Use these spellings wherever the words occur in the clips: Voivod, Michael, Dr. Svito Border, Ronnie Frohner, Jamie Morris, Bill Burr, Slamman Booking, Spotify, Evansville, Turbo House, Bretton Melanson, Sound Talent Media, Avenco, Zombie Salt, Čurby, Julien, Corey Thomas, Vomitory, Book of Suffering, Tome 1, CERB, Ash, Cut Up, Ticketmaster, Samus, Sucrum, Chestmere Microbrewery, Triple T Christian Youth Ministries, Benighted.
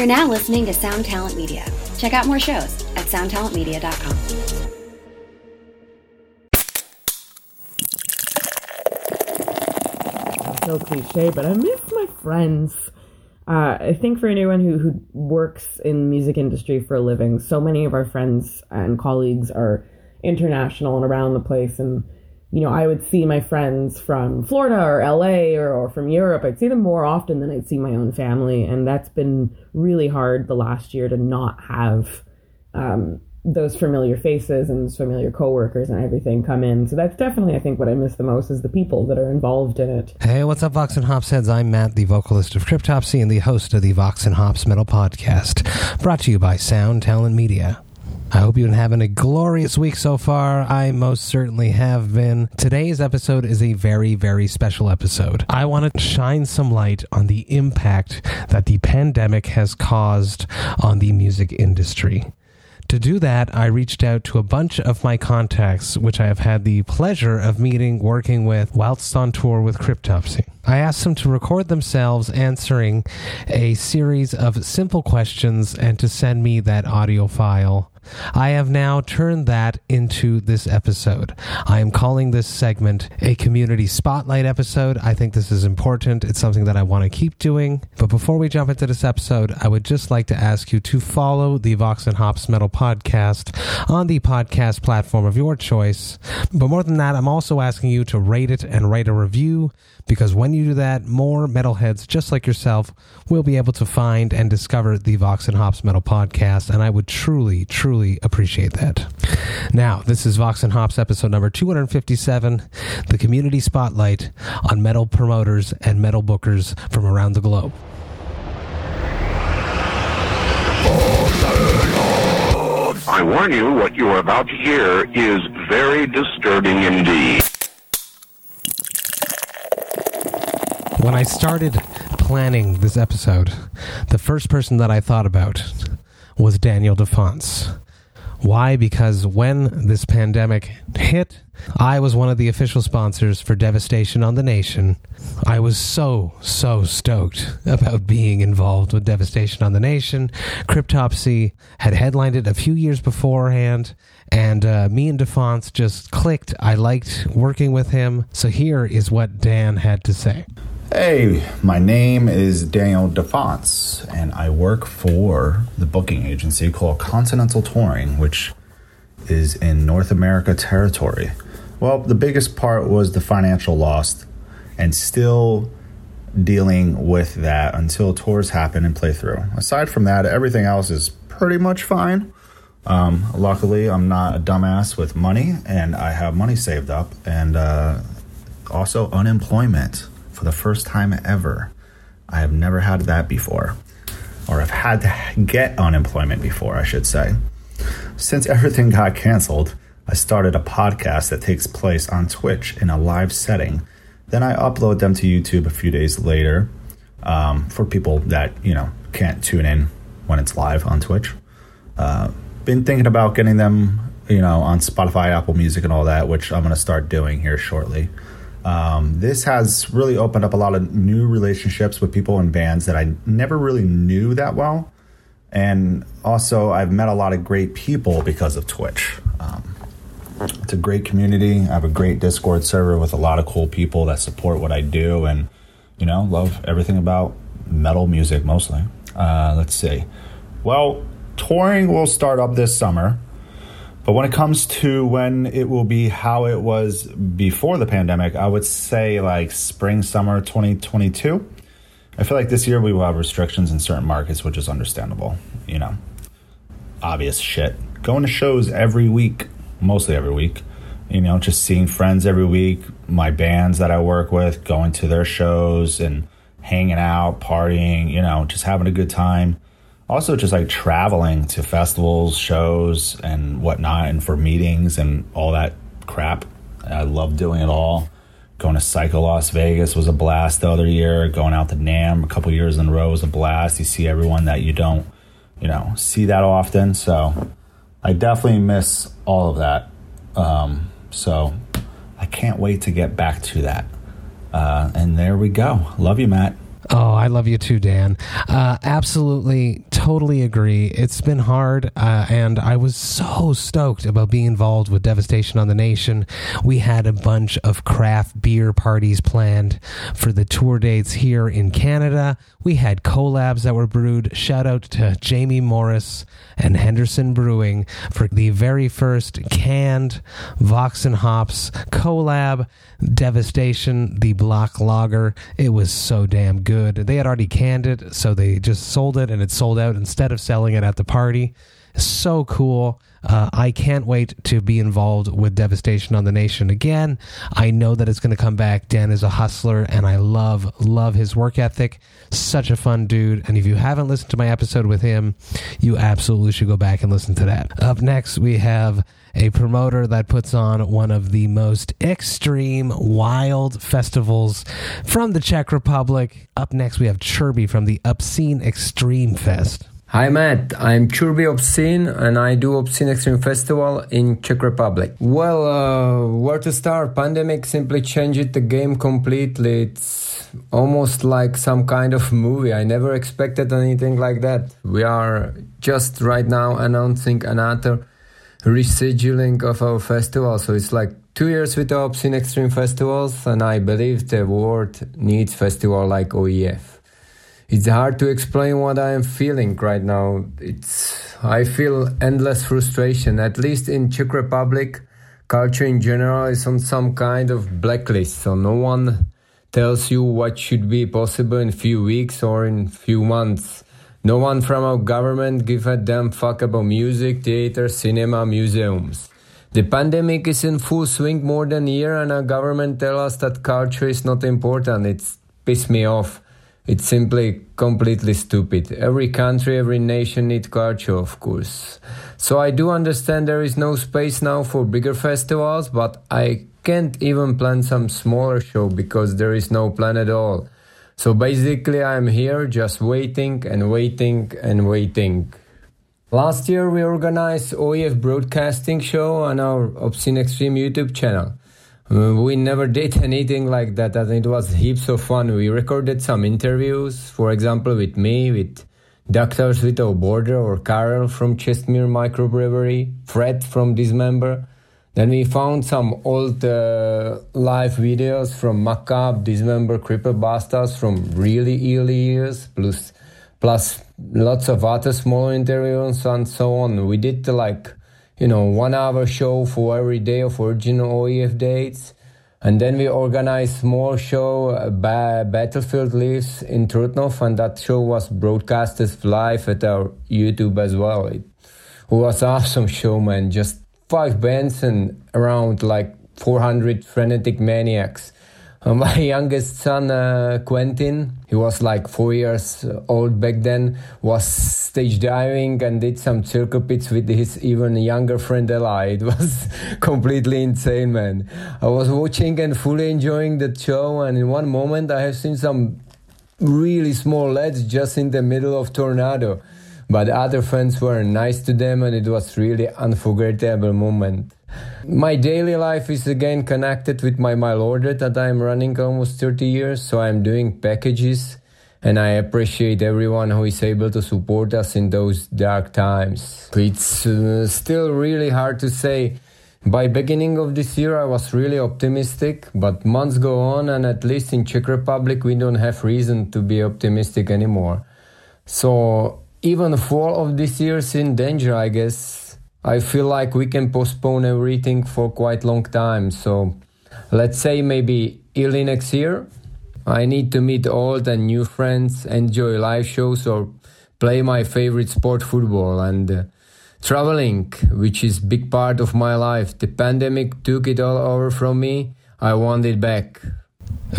You're now listening to Sound Talent Media. Check out more shows at soundtalentmedia.com. So cliche, but I miss my friends. I think for anyone who works in music industry for a living, so many of our friends and colleagues are international and around the place. And, you know, I would see my friends from Florida or LA or from Europe. I'd see them more often than I'd see my own family. And that's been really hard the last year to not have those familiar faces and those familiar coworkers and everything come in. So that's definitely, I think, what I miss the most is the people that are involved in it. Hey, what's up, Vox and Hops heads? I'm Matt, the vocalist of Cryptopsy and the host of the Vox and Hops Metal Podcast, brought to you by Sound Talent Media. I hope you've been having a glorious week so far. I most certainly have been. Today's episode is a very, very special episode. I want to shine some light on the impact that the pandemic has caused on the music industry. To do that, I reached out to a bunch of my contacts, which I have had the pleasure of meeting, working with, whilst on tour with Cryptopsy. I asked them to record themselves answering a series of simple questions and to send me that audio file. I have now turned that into this episode. I am calling this segment a community spotlight episode. I think this is important. It's something that I want to keep doing. But before we jump into this episode, I would just like to ask you to follow the Vox and Hops Metal Podcast on the podcast platform of your choice. But more than that, I'm also asking you to rate it and write a review, because when you do that, more metalheads just like yourself will be able to find and discover the Vox and Hops Metal Podcast, and I would truly, truly appreciate that. Now, this is Vox and Hops episode number 257, the community spotlight on metal promoters and metal bookers from around the globe. I warn you, what you are about to hear is very disturbing indeed. When I started planning this episode, the first person that I thought about was Daniel Defonce. Why? Because when this pandemic hit, I was one of the official sponsors for Devastation on the Nation. I was so stoked about being involved with Devastation on the Nation. Cryptopsy had headlined it a few years beforehand, and me and Defonce just clicked. I liked working with him. So here is what Dan had to say. Hey, my name is Daniel Defonce, and I work for the booking agency called Continental Touring, which is in North America territory. Well, the biggest part was the financial loss, and still dealing with that until tours happen and play through. Aside from that, everything else is pretty much fine. Luckily, I'm not a dumbass with money, and I have money saved up, and also unemployment. For the first time ever, I have never had that before, or I've had to get unemployment before, I should say. Since everything got canceled, I started a podcast that takes place on Twitch in a live setting. Then I upload them to YouTube a few days later for people that, you know, can't tune in when it's live on Twitch. Been thinking about getting them, you know, on Spotify, Apple Music, and all that, which I'm going to start doing here shortly. This has really opened up a lot of new relationships with people and bands that I never really knew that well. And also, I've met a lot of great people because of Twitch. It's a great community. I have a great Discord server with a lot of cool people that support what I do and, you know, love everything about metal music mostly. Let's see. Well, touring will start up this summer. But when it comes to when it will be how it was before the pandemic, I would say like spring, summer 2022. I feel like this year we will have restrictions in certain markets, which is understandable. You know, obvious shit. Going to shows every week, mostly every week. You know, just seeing friends every week. My bands that I work with, going to their shows and hanging out, partying, you know, just having a good time. Also just like traveling to festivals, shows, and whatnot, and for meetings and all that crap. I love doing it all. Going to Psycho Las Vegas was a blast the other year. Going out to NAMM a couple years in a row was a blast. You see everyone that you don't, you know, see that often. So I definitely miss all of that. So I can't wait to get back to that. And there we go. Love you, Matt. Oh, I love you too, Dan. Absolutely totally agree. It's been hard, and I was so stoked about being involved with Devastation on the Nation. We had a bunch of craft beer parties planned for the tour dates here in Canada. We had collabs that were brewed. Shout out to Jamie Morris and Henderson Brewing for the very first canned Vox and Hops collab, Devastation, the Block Lager. It was so damn good. They had already canned it, so they just sold it, and it sold out instead of selling it at the party. So cool. I can't wait to be involved with Devastation on the Nation again. I know that it's going to come back. Dan is a hustler, and I love his work ethic. Such a fun dude. And if you haven't listened to my episode with him, you absolutely should go back and listen to that. Up next, we have a promoter that puts on one of the most extreme, wild festivals from the Czech Republic. Up next, we have Čurby from the Obscene Extreme Fest. Hi Matt, I'm Čurby Obscene and I do Obscene Extreme Festival in Czech Republic. Well, where to start? Pandemic simply changed the game completely. It's almost like some kind of movie. I never expected anything like that. We are just right now announcing another rescheduling of our festival. So it's like 2 years without Obscene Extreme Festivals, and I believe the world needs festival like OEF. It's hard to explain what I am feeling right now. I feel endless frustration. At least in Czech Republic, culture in general is on some kind of blacklist. So no one tells you what should be possible in few weeks or in few months. No one from our government give a damn fuck about music, theater, cinema, museums. The pandemic is in full swing more than a year, and our government tell us that culture is not important. It's pissed me off. It's simply completely stupid. Every country, every nation needs culture, of course. So I do understand there is no space now for bigger festivals, but I can't even plan some smaller show because there is no plan at all. So basically I'm here just waiting and waiting and waiting. Last year we organized OEF broadcasting show on our Obscene Extreme YouTube channel. We never did anything like that, and it was heaps of fun. We recorded some interviews, for example, with me, with Dr. Svito Border or Carol from Chestmere Microbrewery, Fred from Dismember. Then we found some old live videos from Macabre, Dismember, Cripple Bastards from really early years, plus lots of other small interviews and so on. We did 1 hour show for every day of original OEF dates. And then we organized small show, Battlefield Lives in Trutnov, and that show was broadcasted live at our YouTube as well. It was awesome show, man. Just 5 bands and around 400 frenetic maniacs. My youngest son, Quentin, he was 4 years old back then, was stage diving and did some circuits with his even younger friend Eli. It was completely insane, man. I was watching and fully enjoying the show, and in one moment I have seen some really small lads just in the middle of tornado. But other fans were nice to them, and it was really unforgettable moment. My daily life is again connected with my mail order that I'm running almost 30 years, so I'm doing packages, and I appreciate everyone who is able to support us in those dark times. It's still really hard to say. By beginning of this year I was really optimistic, but months go on, and at least in Czech Republic we don't have reason to be optimistic anymore. So even fall of this year is in danger, I guess. I feel like we can postpone everything for quite long time, so let's say maybe early next year. I need to meet old and new friends, enjoy live shows or play my favorite sport, football, and traveling, which is big part of my life. The pandemic took it all over from me. I want it back.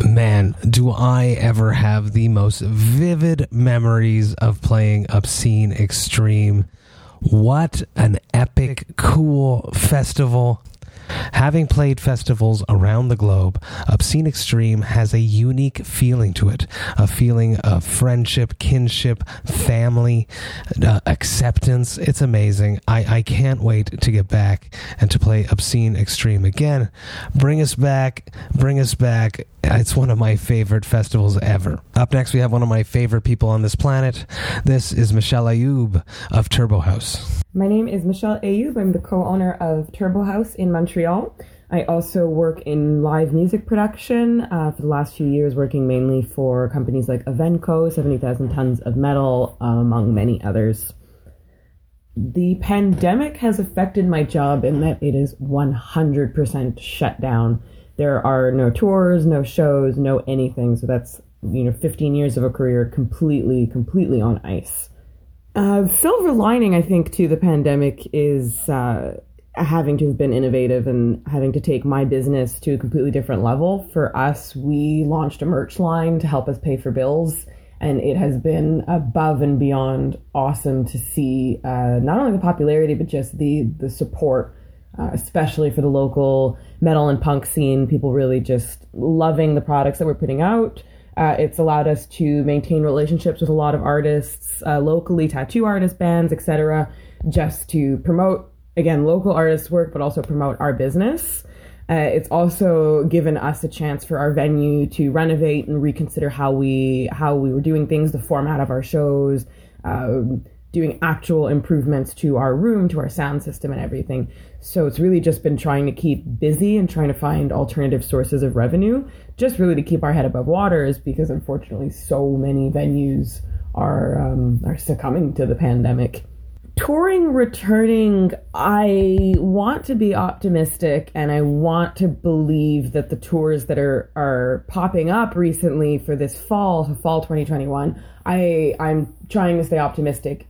Man, do I ever have the most vivid memories of playing Obscene Extreme. What an epic, cool festival. Having played festivals around the globe, Obscene Extreme has a unique feeling to it, a feeling of friendship, kinship, family, acceptance. It's amazing. I can't wait to get back and to play Obscene Extreme again. Bring us back. It's one of my favorite festivals ever. Up next, we have one of my favorite people on this planet. This is Michelle Ayoub of Turbo House. My name is Michelle Ayoub. I'm the co-owner of Turbo House in Montreal. I also work in live music production for the last few years, working mainly for companies like Avenco, 70,000 tons of metal, among many others. The pandemic has affected my job in that it is 100% shut down. There are no tours, no shows, no anything. So that's, 15 years of a career completely on ice. Silver lining, I think, to the pandemic is having to have been innovative and having to take my business to a completely different level. For us, we launched a merch line to help us pay for bills. And it has been above and beyond awesome to see not only the popularity, but just the support, especially for the local metal and punk scene. People really just loving the products that we're putting out. It's allowed us to maintain relationships with a lot of artists locally, tattoo artists, bands, etc., just to promote, again, local artists' work, but also promote our business. It's also given us a chance for our venue to renovate and reconsider how we were doing things, the format of our shows, doing actual improvements to our room, to our sound system and everything. So it's really just been trying to keep busy and trying to find alternative sources of revenue, just really to keep our head above water, is because unfortunately so many venues are succumbing to the pandemic. Touring, returning, I want to be optimistic and I want to believe that the tours that are popping up recently for this fall 2021, I'm trying to stay optimistic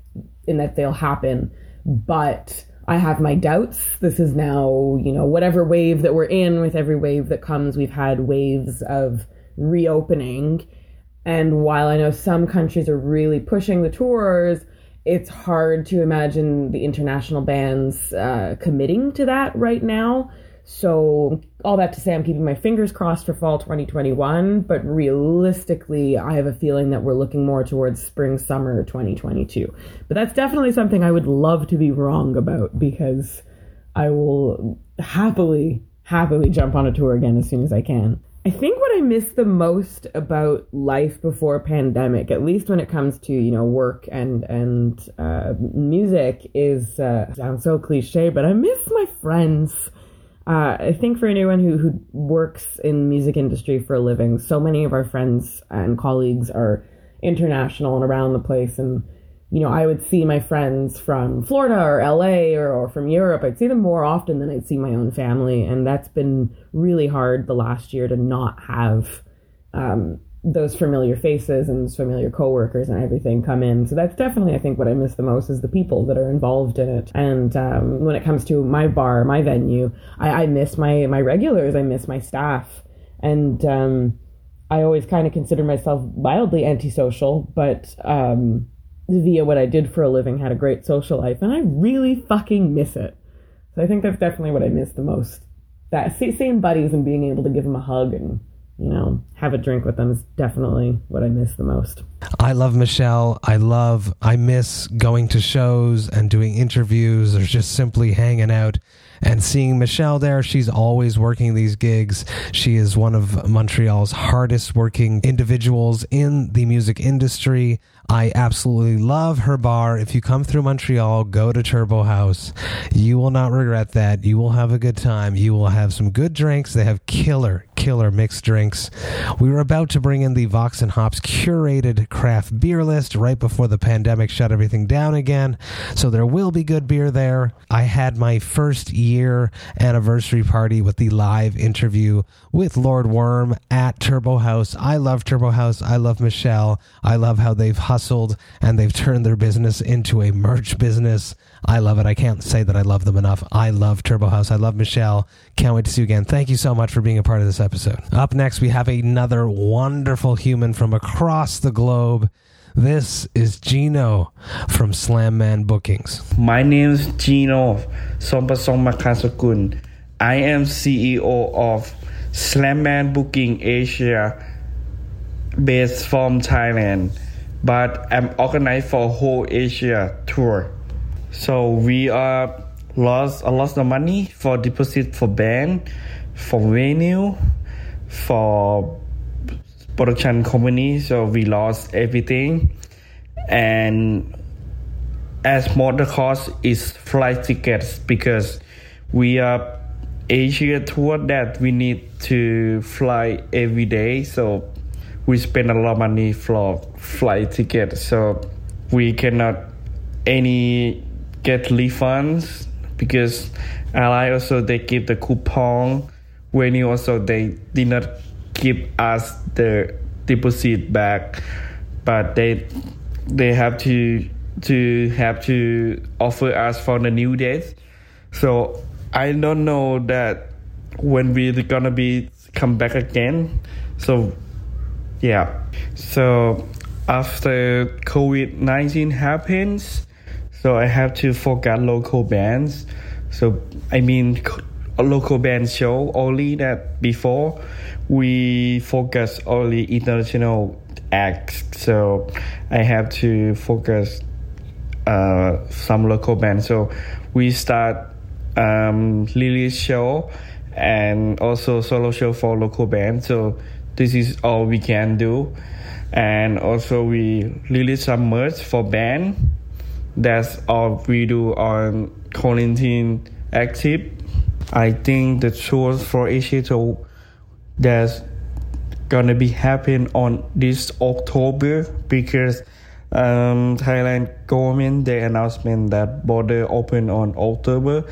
in that they'll happen, but I have my doubts. This is now, whatever wave that we're in, with every wave that comes, we've had waves of reopening. And while I know some countries are really pushing the tours, it's hard to imagine the international bands committing to that right now. So all that to say, I'm keeping my fingers crossed for fall 2021, but realistically, I have a feeling that we're looking more towards spring, summer 2022. But that's definitely something I would love to be wrong about, because I will happily jump on a tour again as soon as I can. I think what I miss the most about life before pandemic, at least when it comes to, work and music, is, sounds so cliche, but I miss my friends. I think for anyone who works in music industry for a living, so many of our friends and colleagues are international and around the place. And, I would see my friends from Florida or LA or from Europe. I'd see them more often than I'd see my own family. And that's been really hard the last year, to not have those familiar faces and those familiar coworkers and everything come in. So that's definitely, I think, what I miss the most, is the people that are involved in it. And when it comes to my bar, my venue, I miss my regulars. I miss my staff. And I always kind of consider myself wildly antisocial, but via what I did for a living, had a great social life, and I really fucking miss it. So I think that's definitely what I miss the most. That seeing buddies and being able to give them a hug and, have a drink with them is definitely what I miss the most. I love Michelle. I miss going to shows and doing interviews or just simply hanging out and seeing Michelle there. She's always working these gigs. She is one of Montreal's hardest working individuals in the music industry. I absolutely love her bar. If you come through Montreal, go to Turbo House. You will not regret that. You will have a good time. You will have some good drinks. They have killer mixed drinks. We were about to bring in the Vox and Hops curated craft beer list right before the pandemic shut everything down again, so there will be good beer there. I had my first year anniversary party with the live interview with Lord Worm at Turbo House. I love Turbo House. I love Michelle. I love how they've hustled and they've turned their business into a merch business. I love it. I can't say that I love them enough. I love Turbo House. I love Michelle. Can't wait to see you again. Thank you so much for being a part of this episode. Up next, we have another wonderful human from across the globe. This is Gino from Slam Man Bookings. My name is Gino. Soba Soma Kasukun. I am CEO of Slamman Booking Asia, based from Thailand, but I'm organized for whole Asia tour. So we are lost a lot of money for deposit, for band, for venue, for production company. So we lost everything, and as more the cost is flight tickets, because we are Asia tour that we need to fly every day. So we spend a lot of money for flight tickets, so we cannot any get refunds, because Eli also they give the coupon, venue also they did not give us the deposit back, but they have to offer us for the new dates. So I don't know that when we're gonna be come back again. So yeah. So after COVID-19 happens, so I have to forget local bands. So I mean a local band show only, that before we focus only international acts. So I have to focus some local bands. So we start release show and also solo show for local bands. So this is all we can do. And also we release some merch for band. That's all we do on quarantine active. I think the tours for Asia tour that's gonna be happening on this October, because Thailand government they announcement that border open on October,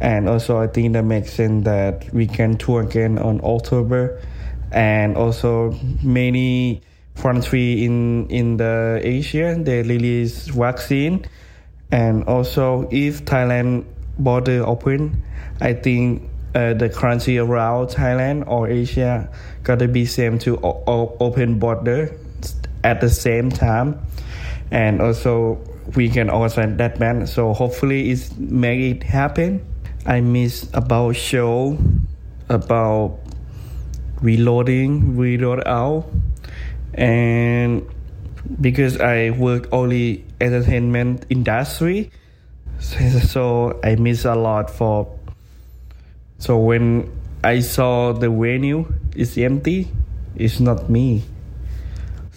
and also I think that makes sense that we can tour again on October. And also many country in the Asia they release vaccine, and also if Thailand border open, I think the country around Thailand or Asia gotta be same to open border at the same time, and also we can also that band. So hopefully it's make it happen. I miss about show, about reloading, reload out, and because I work only entertainment industry, so I miss a lot for. So when I saw the venue is empty, it's not me.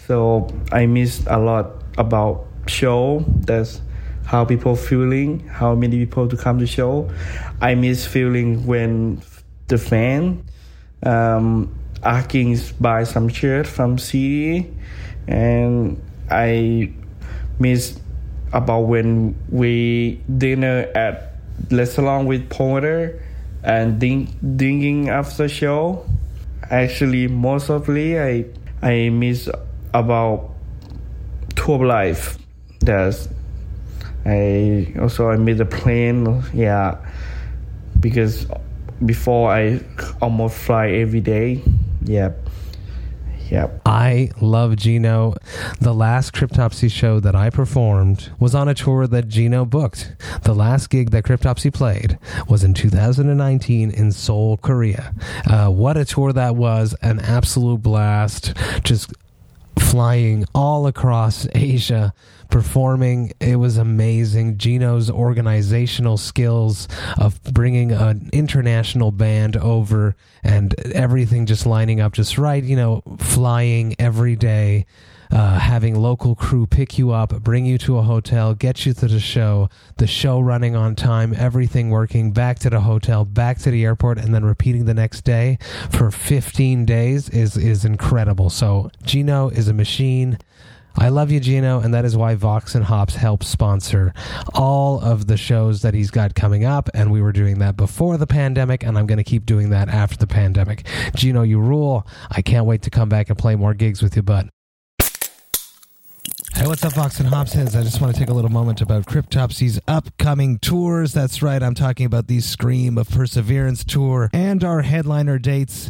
So I miss a lot about show. That's how people feeling, how many people to come to show. I miss feeling when the fan asking buy some shirt from CD, and I miss about when we dinner at restaurant with promoter and dinging after show. Actually, most of the I miss about tour life. That's I made a plane, yeah, because before I almost fly every day. Yep. I love Gino. The last Cryptopsy show that I performed was on a tour that Gino booked. The last gig that Cryptopsy played was in 2019 in Seoul, Korea. What a tour that was. An absolute blast. Just flying all across Asia, performing. It was amazing. Gino's organizational skills of bringing an international band over and everything just lining up just right, flying every day, having local crew pick you up, bring you to a hotel, get you to the show running on time, everything working, back to the hotel, back to the airport, and then repeating the next day for 15 days is incredible. So Gino is a machine. I love you, Gino, and that is why Vox and Hops help sponsor all of the shows that he's got coming up, and we were doing that before the pandemic, and I'm going to keep doing that after the pandemic. Gino, you rule. I can't wait to come back and play more gigs with you, bud. Hey, what's up, Vox and Hops heads? I just want to take a little moment about Cryptopsy's upcoming tours. That's right, I'm talking about the Scream of Perseverance tour and our headliner dates.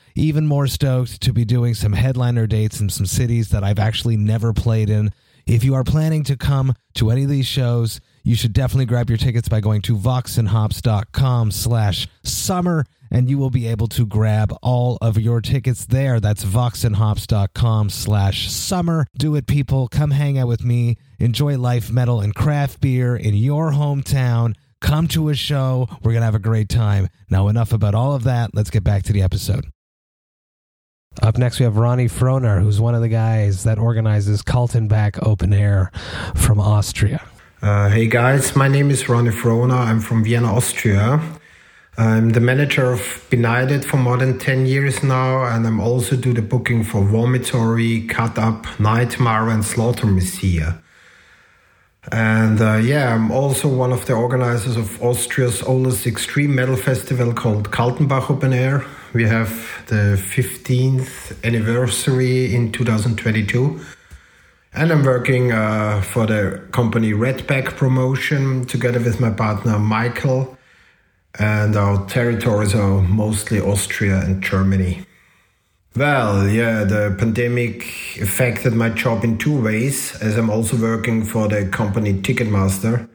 Even more stoked to be doing some headliner dates in some cities that I've actually never played in. If you are planning to come to any of these shows, you should definitely grab your tickets by going to voxandhops.com/summer, and you will be able to grab all of your tickets there. That's voxandhops.com/summer. Do it, people. Come hang out with me. Enjoy life, metal, and craft beer in your hometown. Come to a show. We're going to have a great time. Now, enough about all of that. Let's get back to the episode. Up next, we have Ronnie Frohner, who's one of the guys that organizes Kaltenbach Open Air from Austria. Hey guys, my name is Ronnie Frohner. I'm from Vienna, Austria. I'm the manager of Benighted for more than 10 years now, and I'm also do the booking for Vomitory, Cut Up, Nightmare, and Slaughter Messiah. And I'm also one of the organizers of Austria's oldest extreme metal festival called Kaltenbach Open Air. We have the 15th anniversary in 2022. And I'm working for the company Redback Promotion together with my partner Michael. And our territories are mostly Austria and Germany. Well, yeah, the pandemic affected my job in two ways, as I'm also working for the company Ticketmaster.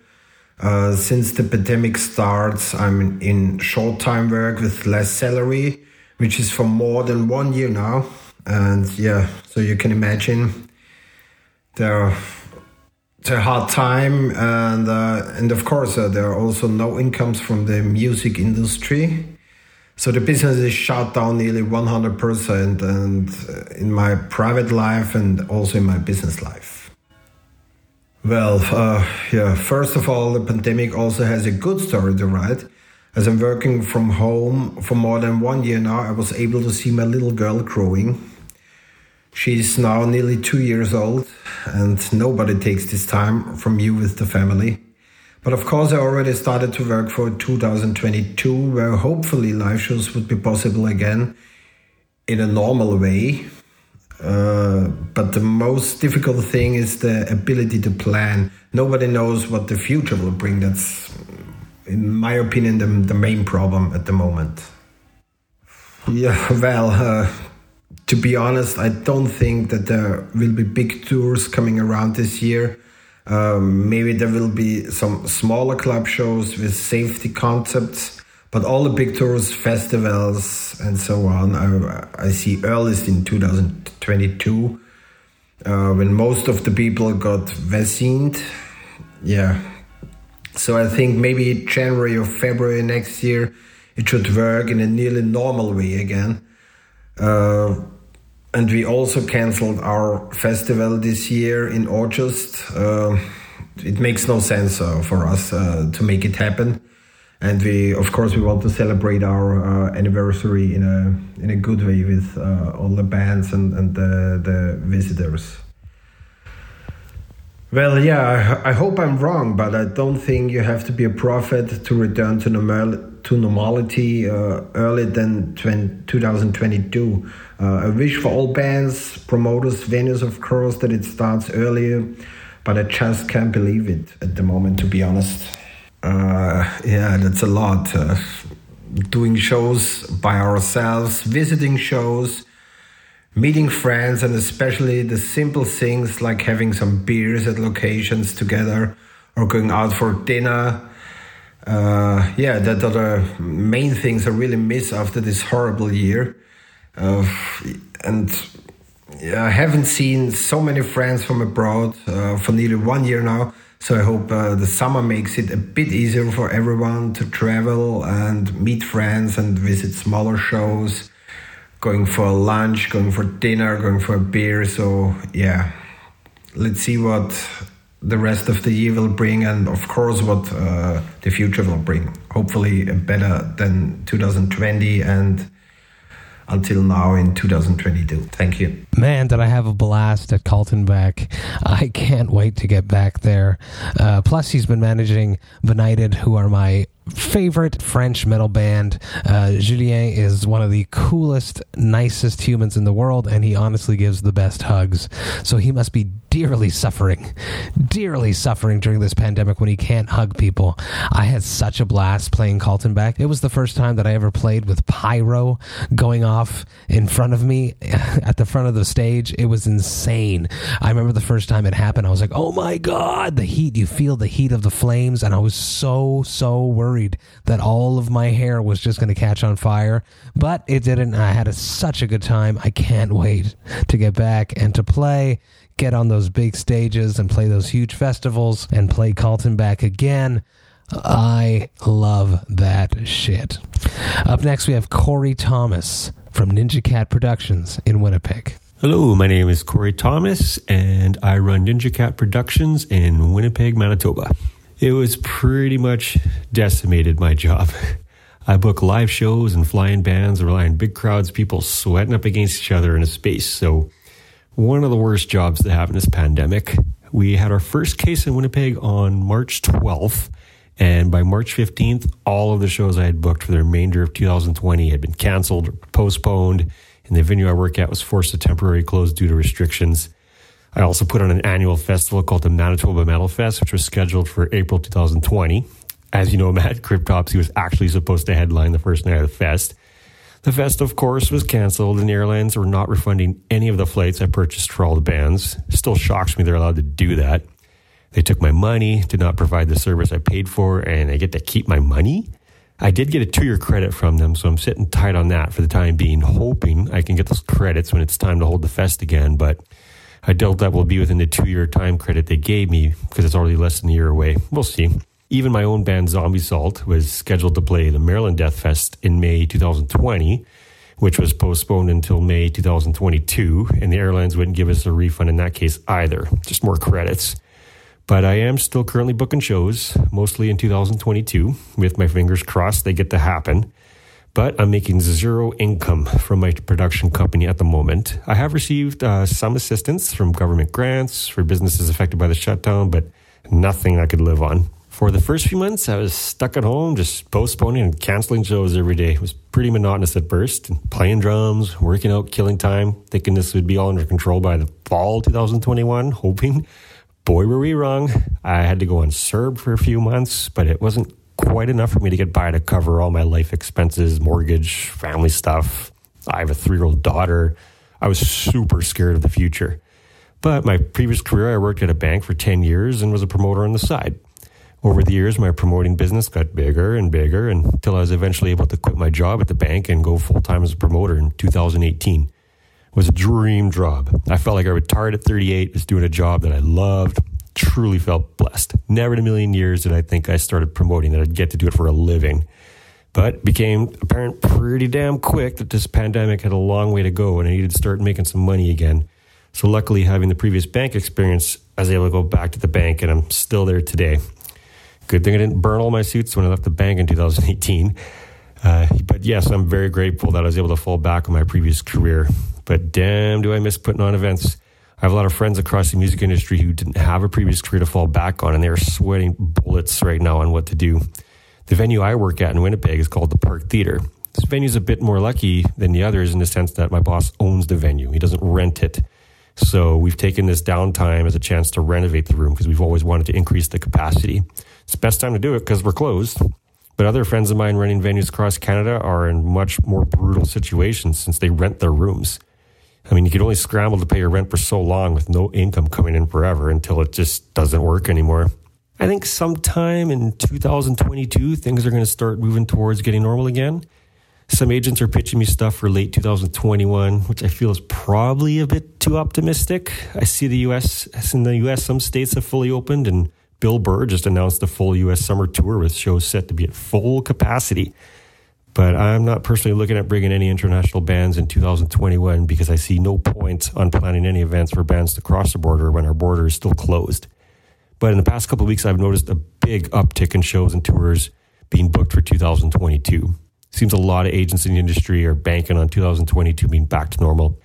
Since the pandemic starts, I'm in short-time work with less salary, which is for more than 1 year now. And yeah, so you can imagine. It's a hard time, and of course there are also no incomes from the music industry. So the business is shut down nearly 100%, and in my private life and also in my business life. Well, first of all, the pandemic also has a good story to write. As I'm working from home for more than 1 year now, I was able to see my little girl growing. She's now nearly 2 years old, and nobody takes this time from you with the family. But of course, I already started to work for 2022, where hopefully live shows would be possible again in a normal way. But the most difficult thing is the ability to plan. Nobody knows what the future will bring. That's, in my opinion, the main problem at the moment. Yeah, well... to be honest, I don't think that there will be big tours coming around this year. Maybe there will be some smaller club shows with safety concepts, but all the big tours, festivals, and so on, I see earliest in 2022, when most of the people got vaccinated. Yeah. So I think maybe January or February next year, it should work in a nearly normal way again. And we also cancelled our festival this year in August. It makes no sense for us to make it happen, and we want to celebrate our anniversary in a good way with all the bands and the visitors. Well, yeah, I hope I'm wrong, but I don't think you have to be a prophet to return to normality earlier than 2022. I wish for all bands, promoters, venues, of course, that it starts earlier, but I just can't believe it at the moment, to be honest. That's a lot. Doing shows by ourselves, visiting shows, meeting friends, and especially the simple things like having some beers at locations together or going out for dinner. That are the main things I really miss after this horrible year. I haven't seen so many friends from abroad for nearly 1 year now. So I hope the summer makes it a bit easier for everyone to travel and meet friends and visit smaller shows. Going for lunch, going for dinner, going for a beer. So, yeah, let's see what the rest of the year will bring, and, of course, what the future will bring. Hopefully better than 2020, and until now in 2022. Thank you. Man, did I have a blast at Kaltenbach. I can't wait to get back there. Plus, he's been managing Benighted, who are my favorite French metal band. Julien is one of the coolest, nicest humans in the world, and he honestly gives the best hugs. So he must be dearly suffering during this pandemic when he can't hug people. I had such a blast playing Kaltenbach. It was the first time that I ever played with pyro going off in front of me at the front of the stage. It was insane. I remember the first time it happened, I was like, oh my God, the heat. You feel the heat of the flames, and I was so worried that all of my hair was just going to catch on fire, but it didn't. I had such a good time. I can't wait to get back and to play, get on those big stages and play those huge festivals and play Kaltenbach again. I love that shit. Up next, we have Corey Thomas from Ninja Cat Productions in Winnipeg. Hello, my name is Corey Thomas, and I run Ninja Cat Productions in Winnipeg, Manitoba. It was pretty much decimated, my job. I book live shows and fly-in bands and rely on big crowds, people sweating up against each other in a space. So one of the worst jobs to have in this pandemic. We had our first case in Winnipeg on March 12th. And by March 15th, all of the shows I had booked for the remainder of 2020 had been canceled or postponed. And the venue I work at was forced to temporarily close due to restrictions. I also put on an annual festival called the Manitoba Metal Fest, which was scheduled for April 2020. As you know, Matt, Cryptopsy was actually supposed to headline the first night of the fest. The fest, of course, was canceled, and the airlines were not refunding any of the flights I purchased for all the bands. It still shocks me they're allowed to do that. They took my money, did not provide the service I paid for, and I get to keep my money? I did get a 2-year credit from them, so I'm sitting tight on that for the time being, hoping I can get those credits when it's time to hold the fest again, but I doubt that will be within the 2-year time credit they gave me because it's already less than a year away. We'll see. Even my own band Zombie Salt was scheduled to play the Maryland Death Fest in May 2020, which was postponed until May 2022, and the airlines wouldn't give us a refund in that case either. Just more credits. But I am still currently booking shows, mostly in 2022, with my fingers crossed they get to happen. But I'm making zero income from my production company at the moment. I have received some assistance from government grants for businesses affected by the shutdown, but nothing I could live on. For the first few months, I was stuck at home, just postponing and canceling shows every day. It was pretty monotonous at first, playing drums, working out, killing time, thinking this would be all under control by the fall 2021, hoping. Boy, were we wrong. I had to go on CERB for a few months, but it wasn't quite enough for me to get by to cover all my life expenses, mortgage, family stuff. I have a 3-year-old daughter. I was super scared of the future. But my previous career, I worked at a bank for 10 years and was a promoter on the side. Over the years, my promoting business got bigger and bigger until I was eventually able to quit my job at the bank and go full-time as a promoter in 2018. It was a dream job. I felt like I retired at 38, was doing a job that I loved. Truly felt blessed. Never in a million years did I think I started promoting that I'd get to do it for a living. But it became apparent pretty damn quick that this pandemic had a long way to go and I needed to start making some money again. So luckily, having the previous bank experience, I was able to go back to the bank and I'm still there today. Good thing I didn't burn all my suits when I left the bank in 2018. But yes, I'm very grateful that I was able to fall back on my previous career. But damn, do I miss putting on events. I have a lot of friends across the music industry who didn't have a previous career to fall back on, and they're sweating bullets right now on what to do. The venue I work at in Winnipeg is called the Park Theatre. This venue is a bit more lucky than the others in the sense that my boss owns the venue. He doesn't rent it. So we've taken this downtime as a chance to renovate the room because we've always wanted to increase the capacity. It's the best time to do it because we're closed. But other friends of mine running venues across Canada are in much more brutal situations since they rent their rooms. I mean, you can only scramble to pay your rent for so long with no income coming in forever until it just doesn't work anymore. I think sometime in 2022, things are going to start moving towards getting normal again. Some agents are pitching me stuff for late 2021, which I feel is probably a bit too optimistic. I see in the U.S., some states have fully opened, and Bill Burr just announced a full U.S. summer tour with shows set to be at full capacity. But I'm not personally looking at bringing any international bands in 2021 because I see no point on planning any events for bands to cross the border when our border is still closed. But in the past couple of weeks, I've noticed a big uptick in shows and tours being booked for 2022. Seems a lot of agents in the industry are banking on 2022 being back to normal.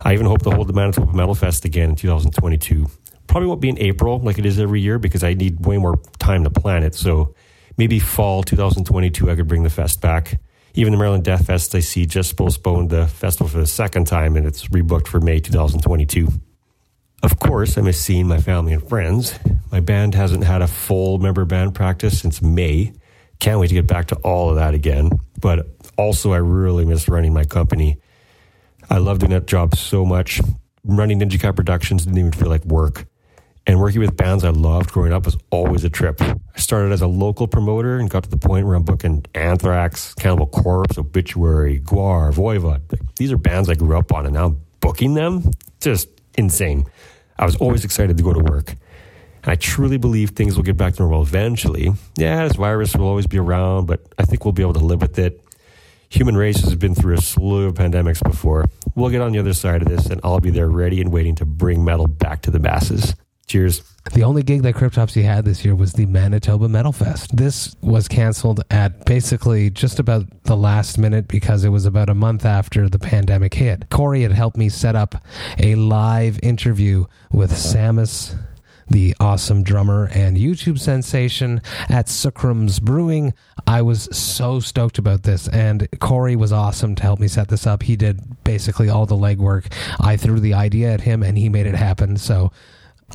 I even hope to hold the Manitoba Metal Fest again in 2022. Probably won't be in April like it is every year because I need way more time to plan it. So maybe fall 2022, I could bring the fest back. Even the Maryland Death Fest, I see, just postponed the festival for the second time, and it's rebooked for May 2022. Of course, I miss seeing my family and friends. My band hasn't had a full member band practice since May. Can't wait to get back to all of that again. But also, I really miss running my company. I love doing that job so much. Running Ninja Cat Productions didn't even feel like work. And working with bands I loved growing up was always a trip. I started as a local promoter and got to the point where I'm booking Anthrax, Cannibal Corpse, Obituary, Gwar, Voivod. These are bands I grew up on, and now booking them? Just insane. I was always excited to go to work. And I truly believe things will get back to normal eventually. Yeah, this virus will always be around, but I think we'll be able to live with it. Human race has been through a slew of pandemics before. We'll get on the other side of this, and I'll be there ready and waiting to bring metal back to the masses. Cheers. The only gig that Cryptopsy had this year was the Manitoba Metal Fest. This was canceled at basically just about the last minute because it was about a month after the pandemic hit. Corey had helped me set up a live interview with Samus, the awesome drummer and YouTube sensation at Sucrum's Brewing. I was so stoked about this, and Corey was awesome to help me set this up. He did basically all the legwork. I threw the idea at him, and he made it happen, so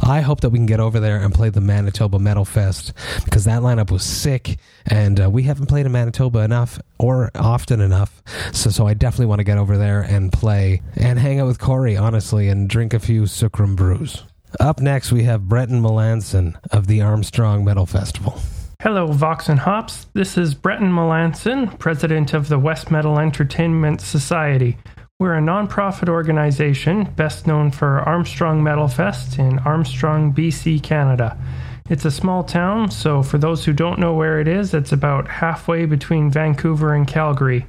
I hope that we can get over there and play the Manitoba Metal Fest because that lineup was sick, and we haven't played in Manitoba enough or often enough, so I definitely want to get over there and play and hang out with Corey, honestly, and drink a few Sucrum brews. Up next, we have Bretton Melanson of the Armstrong Metal Festival. Hello, Vox and Hops. This is Bretton Melanson, president of the West Metal Entertainment Society. We're a nonprofit organization best known for Armstrong Metal Fest in Armstrong, BC, Canada. It's a small town, so for those who don't know where it is, it's about halfway between Vancouver and Calgary.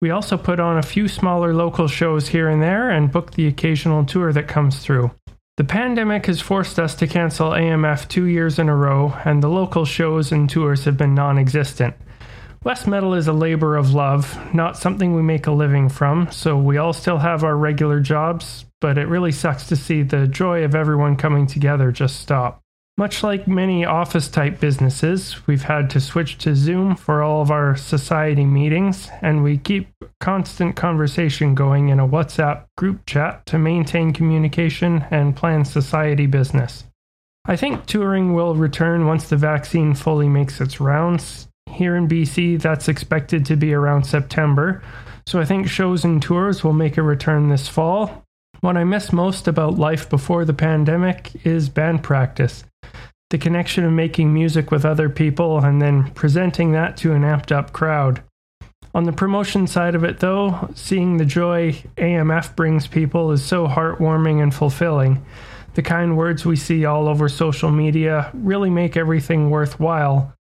We also put on a few smaller local shows here and there and book the occasional tour that comes through. The pandemic has forced us to cancel AMF 2 years in a row, and the local shows and tours have been non-existent. West Metal is a labor of love, not something we make a living from, so we all still have our regular jobs, but it really sucks to see the joy of everyone coming together just stop. Much like many office-type businesses, we've had to switch to Zoom for all of our society meetings, and we keep constant conversation going in a WhatsApp group chat to maintain communication and plan society business. I think touring will return once the vaccine fully makes its rounds. Here in BC, that's expected to be around September, so I think shows and tours will make a return this fall. What I miss most about life before the pandemic is band practice. The connection of making music with other people and then presenting that to an amped-up crowd. On the promotion side of it, though, seeing the joy AMF brings people is so heartwarming and fulfilling. The kind words we see all over social media really make everything worthwhile.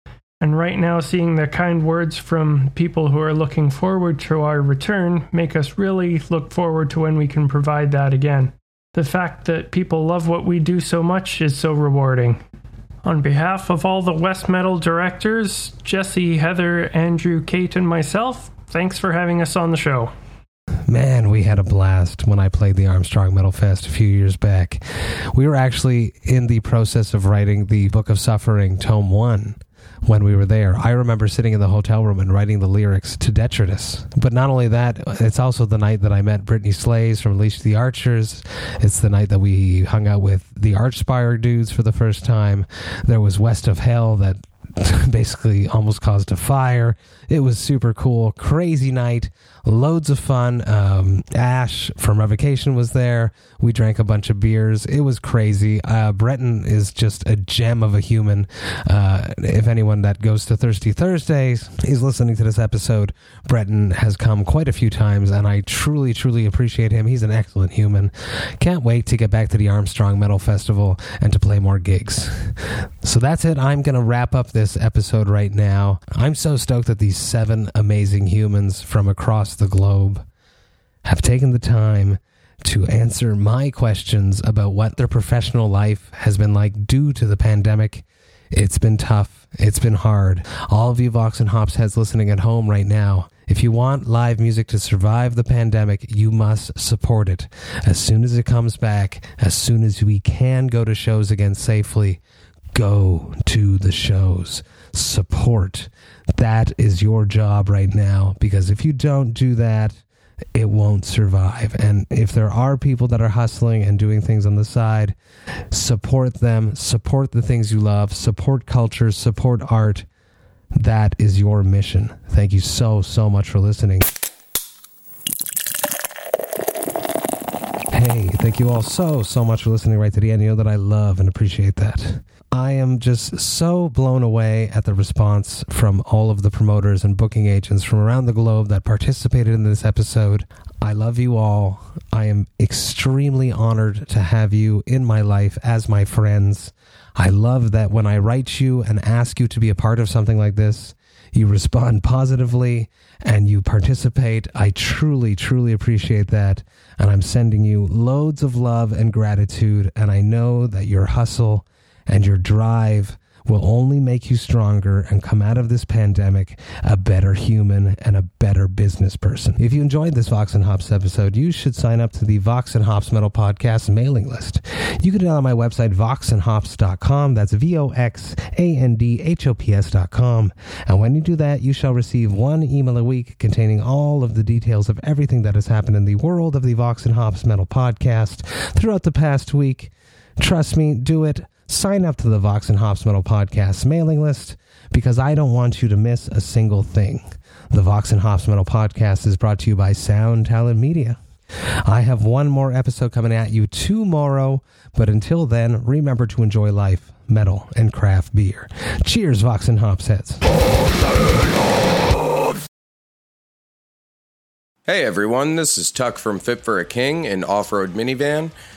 And right now, seeing the kind words from people who are looking forward to our return make us really look forward to when we can provide that again. The fact that people love what we do so much is so rewarding. On behalf of all the West Metal directors, Jesse, Heather, Andrew, Kate, and myself, thanks for having us on the show. Man, we had a blast when I played the Armstrong Metal Fest a few years back. We were actually in the process of writing the Book of Suffering, Tome 1. When we were there, I remember sitting in the hotel room and writing the lyrics to Detritus. But not only that, it's also the night that I met Brittany Slays from Leash the Archers. It's the night that we hung out with the Archspire dudes for the first time. There was West of Hell that basically almost caused a fire. It was super cool, crazy night, loads of fun. Ash from Revocation was there. We drank a bunch of beers. It was crazy. Bretton is just a gem of a human. If anyone that goes to Thirsty Thursdays is listening to this episode, Bretton has come quite a few times, and I truly, truly appreciate him. He's an excellent human. Can't wait to get back to the Armstrong Metal Festival and to play more gigs. So that's it. I'm going to wrap up this episode right now. I'm so stoked that these 7 amazing humans from across the globe have taken the time to answer my questions about what their professional life has been like due to the pandemic. It's been tough. It's been hard. All of you Vox and Hops heads listening at home right now, If you want live music to survive the pandemic, you must support it. As soon as it comes back, as soon as we can go to shows again safely, go to the shows. Support. That is your job right now, because if you don't do that, it won't survive. And if there are people that are hustling and doing things on the side, support them, support the things you love, support culture, support art. That is your mission. Thank you so, so much for listening. Hey, thank you all so, so much for listening right to the end. You know that I love and appreciate that. I am just so blown away at the response from all of the promoters and booking agents from around the globe that participated in this episode. I love you all. I am extremely honored to have you in my life as my friends. I love that when I write you and ask you to be a part of something like this, you respond positively and you participate. I truly, truly appreciate that. And I'm sending you loads of love and gratitude. And I know that your hustle and your drive will only make you stronger and come out of this pandemic a better human and a better business person. If you enjoyed this Vox and Hops episode, you should sign up to the Vox and Hops Metal Podcast mailing list. You can do it on my website, voxandhops.com. That's voxandhops.com. And when you do that, you shall receive one email a week containing all of the details of everything that has happened in the world of the Vox and Hops Metal Podcast throughout the past week. Trust me, do it. Sign up to the Vox and Hops Metal Podcast mailing list, because I don't want you to miss a single thing. The Vox and Hops Metal Podcast is brought to you by Sound Talent Media. I have one more episode coming at you tomorrow, but until then, remember to enjoy life, metal, and craft beer. Cheers, Vox and Hops heads. Hey everyone, this is Tuck from Fit for a King, an off-road minivan.